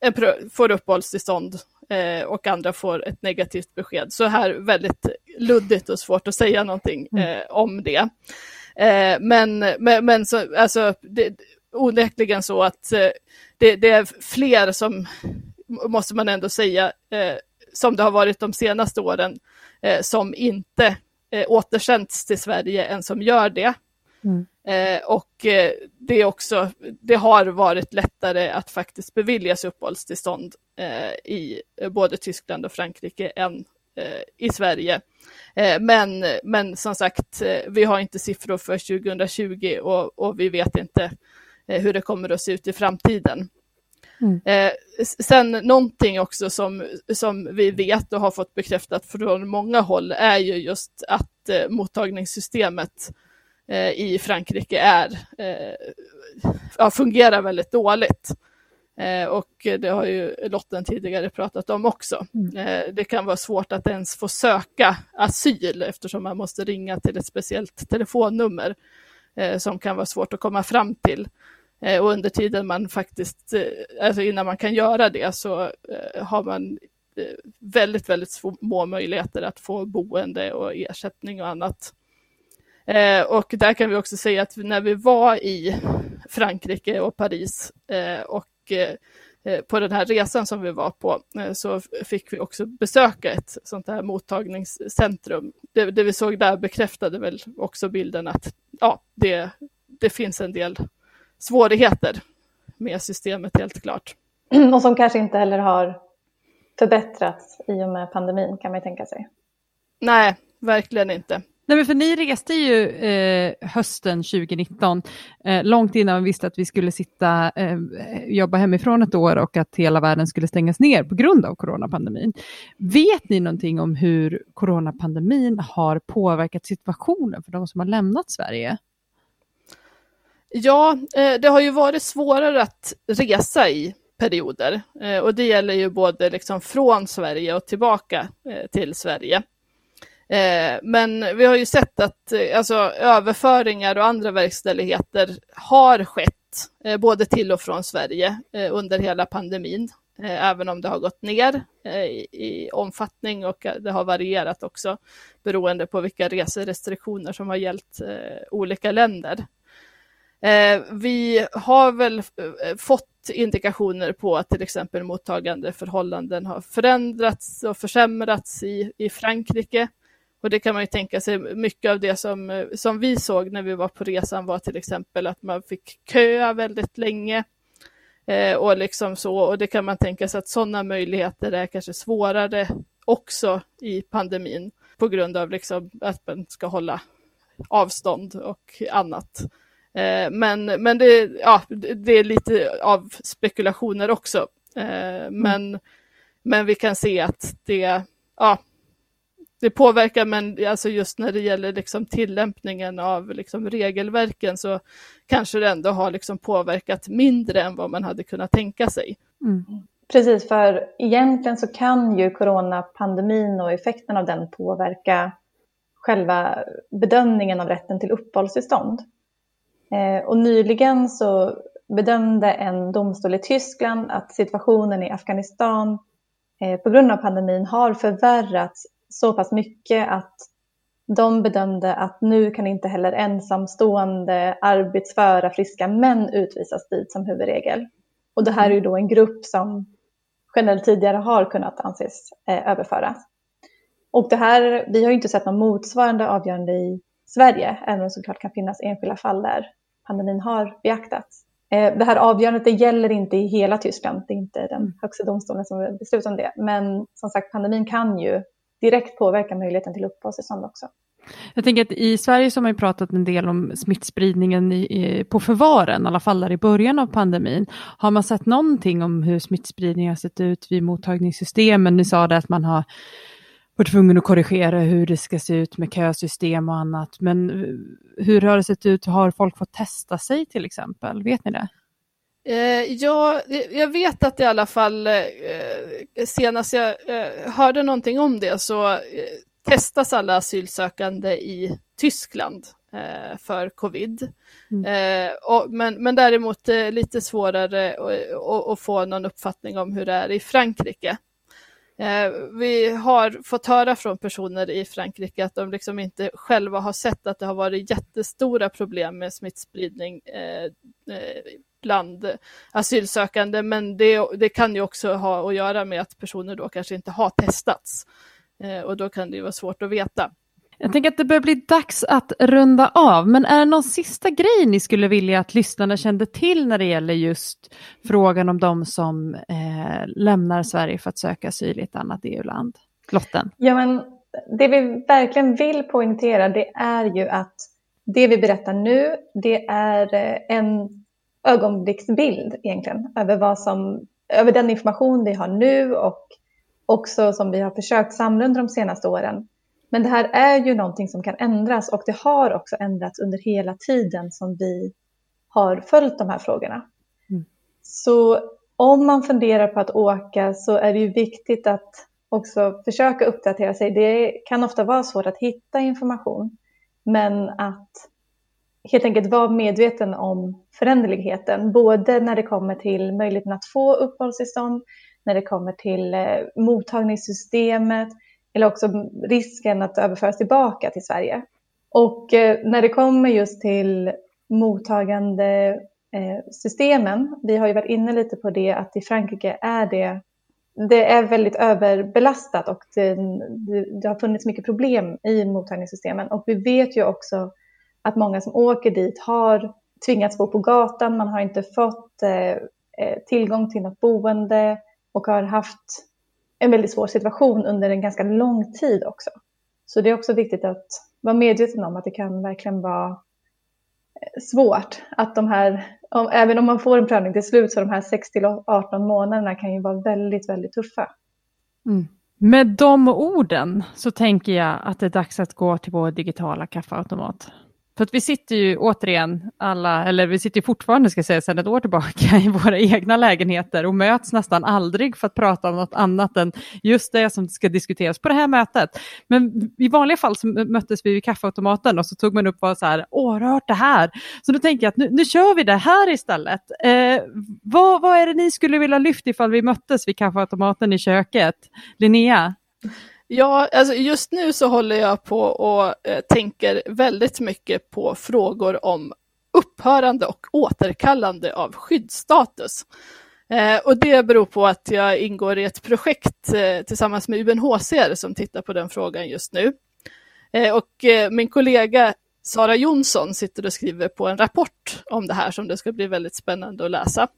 en prö- får uppehållstillstånd eh, och andra får ett negativt besked. Så här väldigt luddigt och svårt att säga någonting eh, om det. Eh, men men, men så, alltså, det onekligen så att eh, det, det är fler som, måste man ändå säga, eh, som det har varit de senaste åren eh, som inte eh, återsänds till Sverige än som gör det. Mm. Eh, och eh, det, är också, det har varit lättare att faktiskt beviljas uppehållstillstånd eh, i både Tyskland och Frankrike än eh, i Sverige. Eh, men, men som sagt, eh, vi har inte siffror för tjugo tjugo och, och vi vet inte eh, hur det kommer att se ut i framtiden. Mm. Eh, sen någonting också som, som vi vet och har fått bekräftat från många håll är ju just att eh, mottagningssystemet eh, i Frankrike är, eh, ja, fungerar väldigt dåligt. Eh, och det har ju Lotten tidigare pratat om också. Mm. Eh, det kan vara svårt att ens få söka asyl eftersom man måste ringa till ett speciellt telefonnummer eh, som kan vara svårt att komma fram till. Och under tiden man faktiskt, alltså innan man kan göra det, så har man väldigt, väldigt små möjligheter att få boende och ersättning och annat. Och där kan vi också säga att när vi var i Frankrike och Paris och på den här resan som vi var på, så fick vi också besöka ett sånt här mottagningscentrum. Det, det vi såg där bekräftade väl också bilden att ja, det, det finns en del svårigheter med systemet, helt klart. Och som kanske inte heller har förbättrats i och med pandemin, kan man tänka sig. Nej, verkligen inte. Nej, men för ni reste ju eh, hösten tjugonitton, eh, långt innan vi visste att vi skulle sitta eh, jobba hemifrån ett år och att hela världen skulle stängas ner på grund av coronapandemin. Vet ni någonting om hur coronapandemin har påverkat situationen för de som har lämnat Sverige? Ja, det har ju varit svårare att resa i perioder, och det gäller ju både liksom från Sverige och tillbaka till Sverige. Men vi har ju sett att alltså, överföringar och andra verkställigheter har skett både till och från Sverige under hela pandemin, även om det har gått ner i omfattning och det har varierat också beroende på vilka reserestriktioner som har gällt olika länder. Vi har väl fått indikationer på att till exempel mottagandeförhållanden har förändrats och försämrats i, i Frankrike. Och det kan man ju tänka sig, mycket av det som, som vi såg när vi var på resan var till exempel att man fick köa väldigt länge. Och, liksom så. Och det kan man tänka sig att sådana möjligheter är kanske svårare också i pandemin på grund av liksom att man ska hålla avstånd och annat. Men, men det, ja, det är lite av spekulationer också. Men, mm. men vi kan se att det, ja, det påverkar, men alltså just när det gäller liksom tillämpningen av liksom regelverken så kanske det ändå har liksom påverkat mindre än vad man hade kunnat tänka sig. Mm. Precis, för egentligen så kan ju coronapandemin och effekten av den påverka själva bedömningen av rätten till uppehållstillstånd. Och nyligen så bedömde en domstol i Tyskland att situationen i Afghanistan på grund av pandemin har förvärrats så pass mycket att de bedömde att nu kan inte heller ensamstående, arbetsföra, friska män utvisas dit som huvudregel. Och det här är ju då en grupp som generellt tidigare har kunnat anses överföras. Och det här, vi har ju inte sett någon motsvarande avgörande i Sverige, även om såklart kan finnas enskilda fall där pandemin har beaktats. Det här avgörandet, det gäller inte i hela Tyskland. Det är inte den högsta domstolen som beslutar om det. Men som sagt, pandemin kan ju direkt påverka möjligheten till uppehållstillstånd också. Jag tänker att i Sverige så har man ju pratat en del om smittspridningen i, på förvaren, i alla fall där i början av pandemin. Har man sett någonting om hur smittspridningen har sett ut vid mottagningssystemen? Ni sa det att man har varit tvungen att korrigera hur det ska se ut med kösystem och annat. Men hur har det sett ut? Har folk fått testa sig till exempel? Vet ni det? Eh, ja, jag vet att i alla fall eh, senast jag eh, hörde någonting om det så eh, testas alla asylsökande i Tyskland eh, för covid. Mm. Eh, och, men, men däremot eh, lite svårare att få någon uppfattning om hur det är i Frankrike. Vi har fått höra från personer i Frankrike att de liksom inte själva har sett att det har varit jättestora problem med smittspridning bland asylsökande, men det, det kan ju också ha att göra med att personer då kanske inte har testats, och då kan det ju vara svårt att veta. Jag tänker att det börjar bli dags att runda av, men är det någon sista grej ni skulle vilja att lyssnarna kände till när det gäller just frågan om de som eh, lämnar Sverige för att söka asyl i ett annat E U-land? Lotten? Ja, men det vi verkligen vill poängtera, det är ju att det vi berättar nu, det är en ögonblicksbild egentligen över, vad som, över den information vi har nu och också som vi har försökt samla under de senaste åren. Men det här är ju någonting som kan ändras, och det har också ändrats under hela tiden som vi har följt de här frågorna. Mm. Så om man funderar på att åka så är det ju viktigt att också försöka uppdatera sig. Det kan ofta vara svårt att hitta information, men att helt enkelt vara medveten om föränderligheten. Både när det kommer till möjligheten att få uppehållstillstånd, när det kommer till mottagningssystemet, eller också risken att överföras tillbaka till Sverige. Och när det kommer just till mottagande systemen, vi har ju varit inne lite på det, att i Frankrike är det, det är väldigt överbelastat och det, det har funnits mycket problem i mottagningssystemen. Och vi vet ju också att många som åker dit har tvingats bo på gatan, man har inte fått tillgång till något boende och har haft en väldigt svår situation under en ganska lång tid också. Så det är också viktigt att vara medveten om att det kan verkligen vara svårt. Att de här, om, även om man får en prövning till slut, så de här sex till arton månaderna kan ju vara väldigt, väldigt tuffa. Mm. Med de orden så tänker jag att det är dags att gå till vår digitala kaffeautomat. För att vi sitter ju återigen alla, eller vi sitter ju fortfarande ska jag säga sedan ett år tillbaka i våra egna lägenheter och möts nästan aldrig för att prata om något annat än just det som ska diskuteras på det här mötet. Men i vanliga fall så möttes vi vid kaffeautomaten och så tog man upp vad så här, åh, rört det här. Så då tänker jag att nu, nu kör vi det här istället. Eh, vad, vad är det ni skulle vilja lyfta ifall vi möttes vid kaffeautomaten i köket? Linnea? Ja, alltså just nu så håller jag på och eh, tänker väldigt mycket på frågor om upphörande och återkallande av skyddsstatus. Eh, och det beror på att jag ingår i ett projekt eh, tillsammans med U N H C R som tittar på den frågan just nu. Eh, och eh, min kollega Sara Jonsson sitter och skriver på en rapport om det här som det ska bli väldigt spännande att läsa.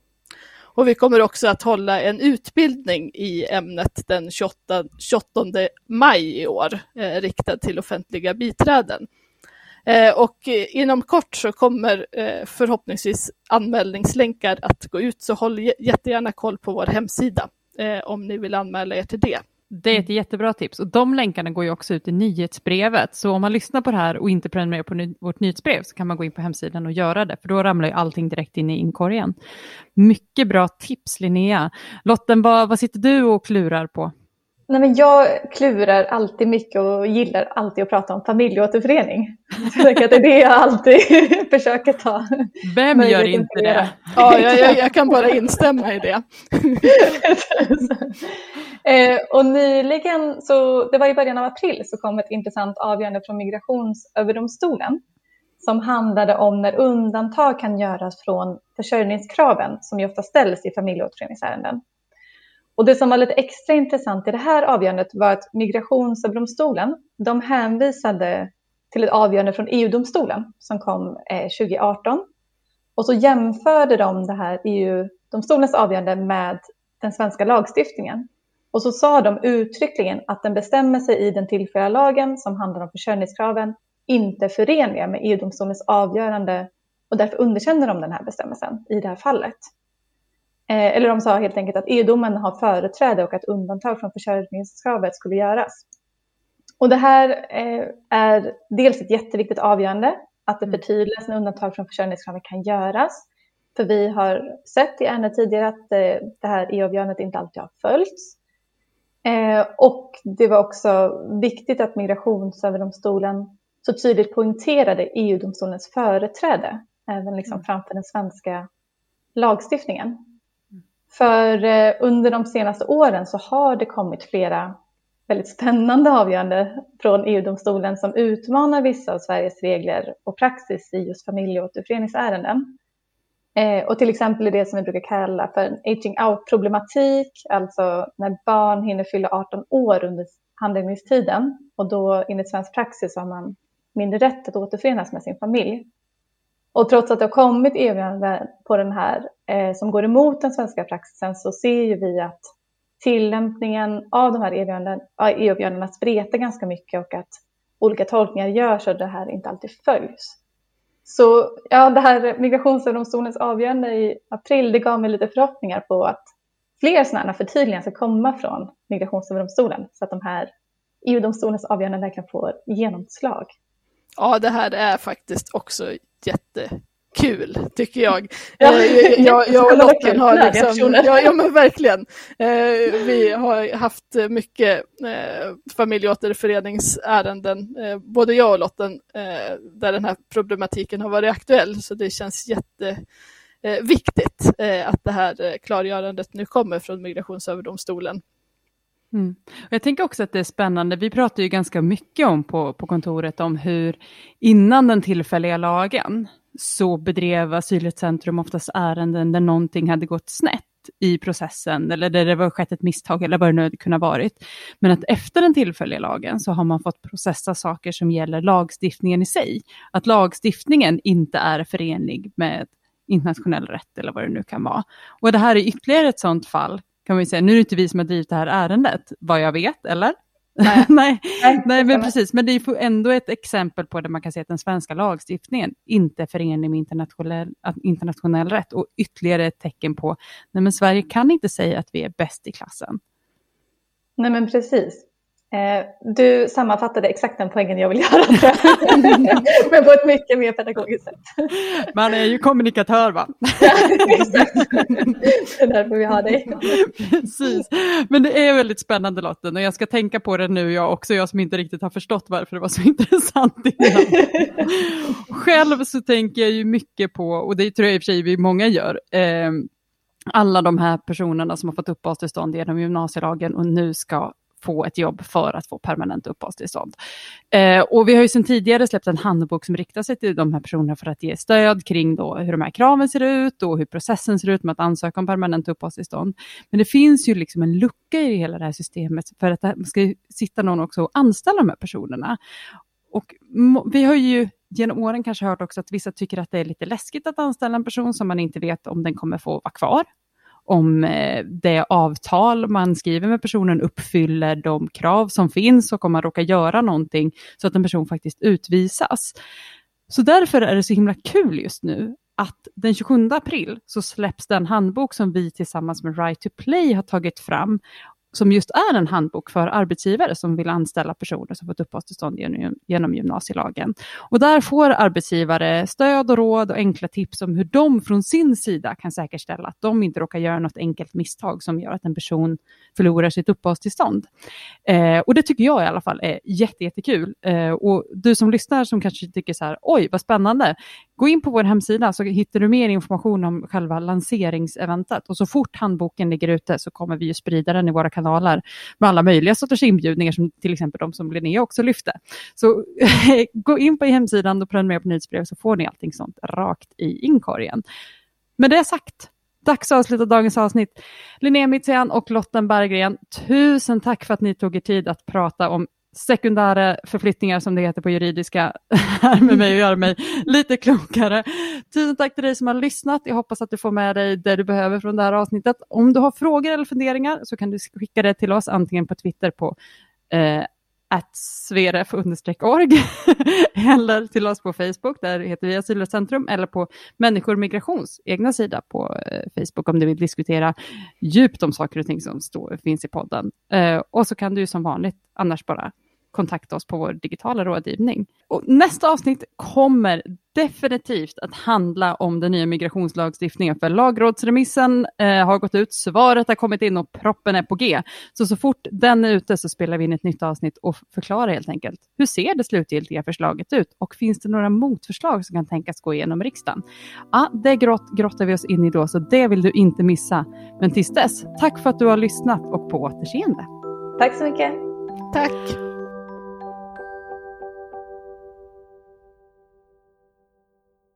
Och vi kommer också att hålla en utbildning i ämnet den tjugoåttonde maj i år, eh, riktad till offentliga biträden. Eh, och inom kort så kommer eh, förhoppningsvis anmälningslänkar att gå ut, så håll jättegärna koll på vår hemsida eh, om ni vill anmäla er till det. Det är ett jättebra tips, och de länkarna går ju också ut i nyhetsbrevet, så om man lyssnar på det här och inte prenumererar på ny- vårt nyhetsbrev så kan man gå in på hemsidan och göra det, för då ramlar ju allting direkt in i inkorgen. Mycket bra tips, Linnea. Lotten, vad, vad sitter du och klurar på? Nej, men jag klurar alltid mycket och gillar alltid att prata om familjeåterförening. Så det är det jag alltid försöker ta. Vem gör inte det? Ja, jag, jag, jag kan bara instämma i det. eh, och nyligen, så, det var i början av april, så kom ett intressant avgörande från Migrationsöverdomstolen som handlade om när undantag kan göras från försörjningskraven som ju ofta ställs i familjeåterföreningsärenden. Och det som var lite extra intressant i det här avgörandet var att Migrationsöverdomstolen, de hänvisade till ett avgörande från E U-domstolen som kom tjugo arton. Och så jämförde de det här E U-domstolens avgörande med den svenska lagstiftningen. Och så sa de uttryckligen att den bestämmelse i den tillfälliga lagen som handlar om försörjningskraven inte är förenliga med E U-domstolens avgörande, och därför underkände de den här bestämmelsen i det här fallet. Eller de sa helt enkelt att E U-domen har företräde och att undantag från försörjningskravet skulle göras. Och det här är dels ett jätteviktigt avgörande, att det förtydligas när undantag från försörjningskravet kan göras. För vi har sett i ärendet tidigare att det här E U-avgörandet inte alltid har följts. Och det var också viktigt att Migrationsöverdomstolen så tydligt poängterade E U-domstolens företräde, även liksom framför den svenska lagstiftningen. För under de senaste åren så har det kommit flera väldigt spännande avgöranden från E U-domstolen som utmanar vissa av Sveriges regler och praxis i just familjeåterföreningsärenden. Och till exempel är det som vi brukar kalla för en aging out-problematik, alltså när barn hinner fylla arton år under handläggningstiden. Och då enligt svensk praxis har man mindre rätt att återförenas med sin familj. Och trots att det har kommit E U-ärenden på den här eh, som går emot den svenska praxisen, så ser ju vi att tillämpningen av de här E U-ärendena spretar ganska mycket och att olika tolkningar görs och det här inte alltid följs. Så ja, det här Migrationsöverdomstolens avgörande i april, det gav mig lite förhoppningar på att fler sådana förtydliganden ska komma från Migrationsöverdomstolen så att de här E U-domstolens avgöranden verkligen får genomslag. Ja, det här är faktiskt också jättekul, tycker jag. Jag, jag, jag och Lotten har liksom, ja, ja men verkligen. Vi har haft mycket familjeåterföreningsärenden, både jag och Lotten, där den här problematiken har varit aktuell. Så det känns jätteviktigt att det här klargörandet nu kommer från Migrationsöverdomstolen. Mm. Och jag tänker också att det är spännande. Vi pratar ju ganska mycket om på, på kontoret om hur innan den tillfälliga lagen så bedrev Asylrättscentrum oftast ärenden där någonting hade gått snett i processen eller där det var skett ett misstag eller vad det nu kunde ha varit. Men att efter den tillfälliga lagen så har man fått processa saker som gäller lagstiftningen i sig. Att lagstiftningen inte är förenlig med internationell rätt eller vad det nu kan vara. Och det här är ytterligare ett sådant fall. Kan man ju säga, nu är det inte vi som har drivit det här ärendet, vad jag vet, eller? Nej, nej, nej men precis. Men det är ändå ett exempel på där man kan se att den svenska lagstiftningen inte är förenlig med internationell, internationell rätt. Och ytterligare ett tecken på, nej men Sverige kan inte säga att vi är bäst i klassen. Nej men precis. Eh, du sammanfattade exakt den poängen jag vill göra. Men på ett mycket mer pedagogiskt sätt. Man är ju kommunikatör, va? Ja, exakt. Det är därför vi har dig. Precis. Men det är väldigt spännande, Lotten. Och jag ska tänka på det nu, jag också. Jag som inte riktigt har förstått varför det var så intressant innan. Själv så tänker jag ju mycket på, och det tror jag i och för sig vi många gör, eh, alla de här personerna som har fått uppehållstillstånd genom gymnasielagen och nu ska få ett jobb för att få permanent uppehållstillstånd. Eh, och vi har ju sedan tidigare släppt en handbok som riktar sig till de här personerna för att ge stöd kring då hur de här kraven ser ut och hur processen ser ut med att ansöka om permanent uppehållstillstånd. Men det finns ju liksom en lucka i hela det här systemet för att man ska sitta någon också och anställa de här personerna. Och vi har ju genom åren kanske hört också att vissa tycker att det är lite läskigt att anställa en person som man inte vet om den kommer få vara kvar. Om det avtal man skriver med personen uppfyller de krav som finns och om man råkar göra någonting så att en person faktiskt utvisas. Så därför är det så himla kul just nu att den tjugosjunde april så släpps den handbok som vi tillsammans med Right to Play har tagit fram, som just är en handbok för arbetsgivare som vill anställa personer som fått uppehållstillstånd genom gymnasielagen. Och där får arbetsgivare stöd och råd och enkla tips om hur de från sin sida kan säkerställa att de inte råkar göra något enkelt misstag som gör att en person förlorar sitt uppehållstillstånd. Eh, och det tycker jag i alla fall är jätte, jättekul. Eh, och du som lyssnar som kanske tycker så här, oj vad spännande. Gå in på vår hemsida så hittar du mer information om själva lanseringseventet. Och så fort handboken ligger ute så kommer vi ju sprida den i våra kanaler med alla möjliga sorters inbjudningar, som till exempel de som Linnea också lyfte. Så gå in på hemsidan och prenumerera på nyhetsbrev så får ni allting sånt rakt i inkorgen. Men det är sagt, dags att avsluta dagens avsnitt. Linnea Midsian och Lotten Berggren, tusen tack för att ni tog er tid att prata om sekundära förflyttningar, som det heter på juridiska, här med mig och gör mig lite klokare. Tusen tack till dig som har lyssnat. Jag hoppas att du får med dig det du behöver från det här avsnittet. Om du har frågor eller funderingar så kan du skicka det till oss antingen på Twitter på eh, at sveref understreck org eller till oss på Facebook, där heter vi Asylrättscentrum, eller på Människor och migrations egna sida på Facebook om du vill diskutera djupt om saker och ting som står, finns i podden. Eh, och så kan du som vanligt annars bara kontakta oss på vår digitala rådgivning. Och nästa avsnitt kommer definitivt att handla om den nya migrationslagstiftningen, för lagrådsremissen eh, har gått ut, svaret har kommit in och proppen är på G. Så så fort den är ute så spelar vi in ett nytt avsnitt och förklarar helt enkelt hur ser det slutgiltiga förslaget ut och finns det några motförslag som kan tänkas gå igenom riksdagen. Ja, det grott, grottar vi oss in i då, så det vill du inte missa. Men tills dess, tack för att du har lyssnat och på återseende. Tack så mycket. Tack.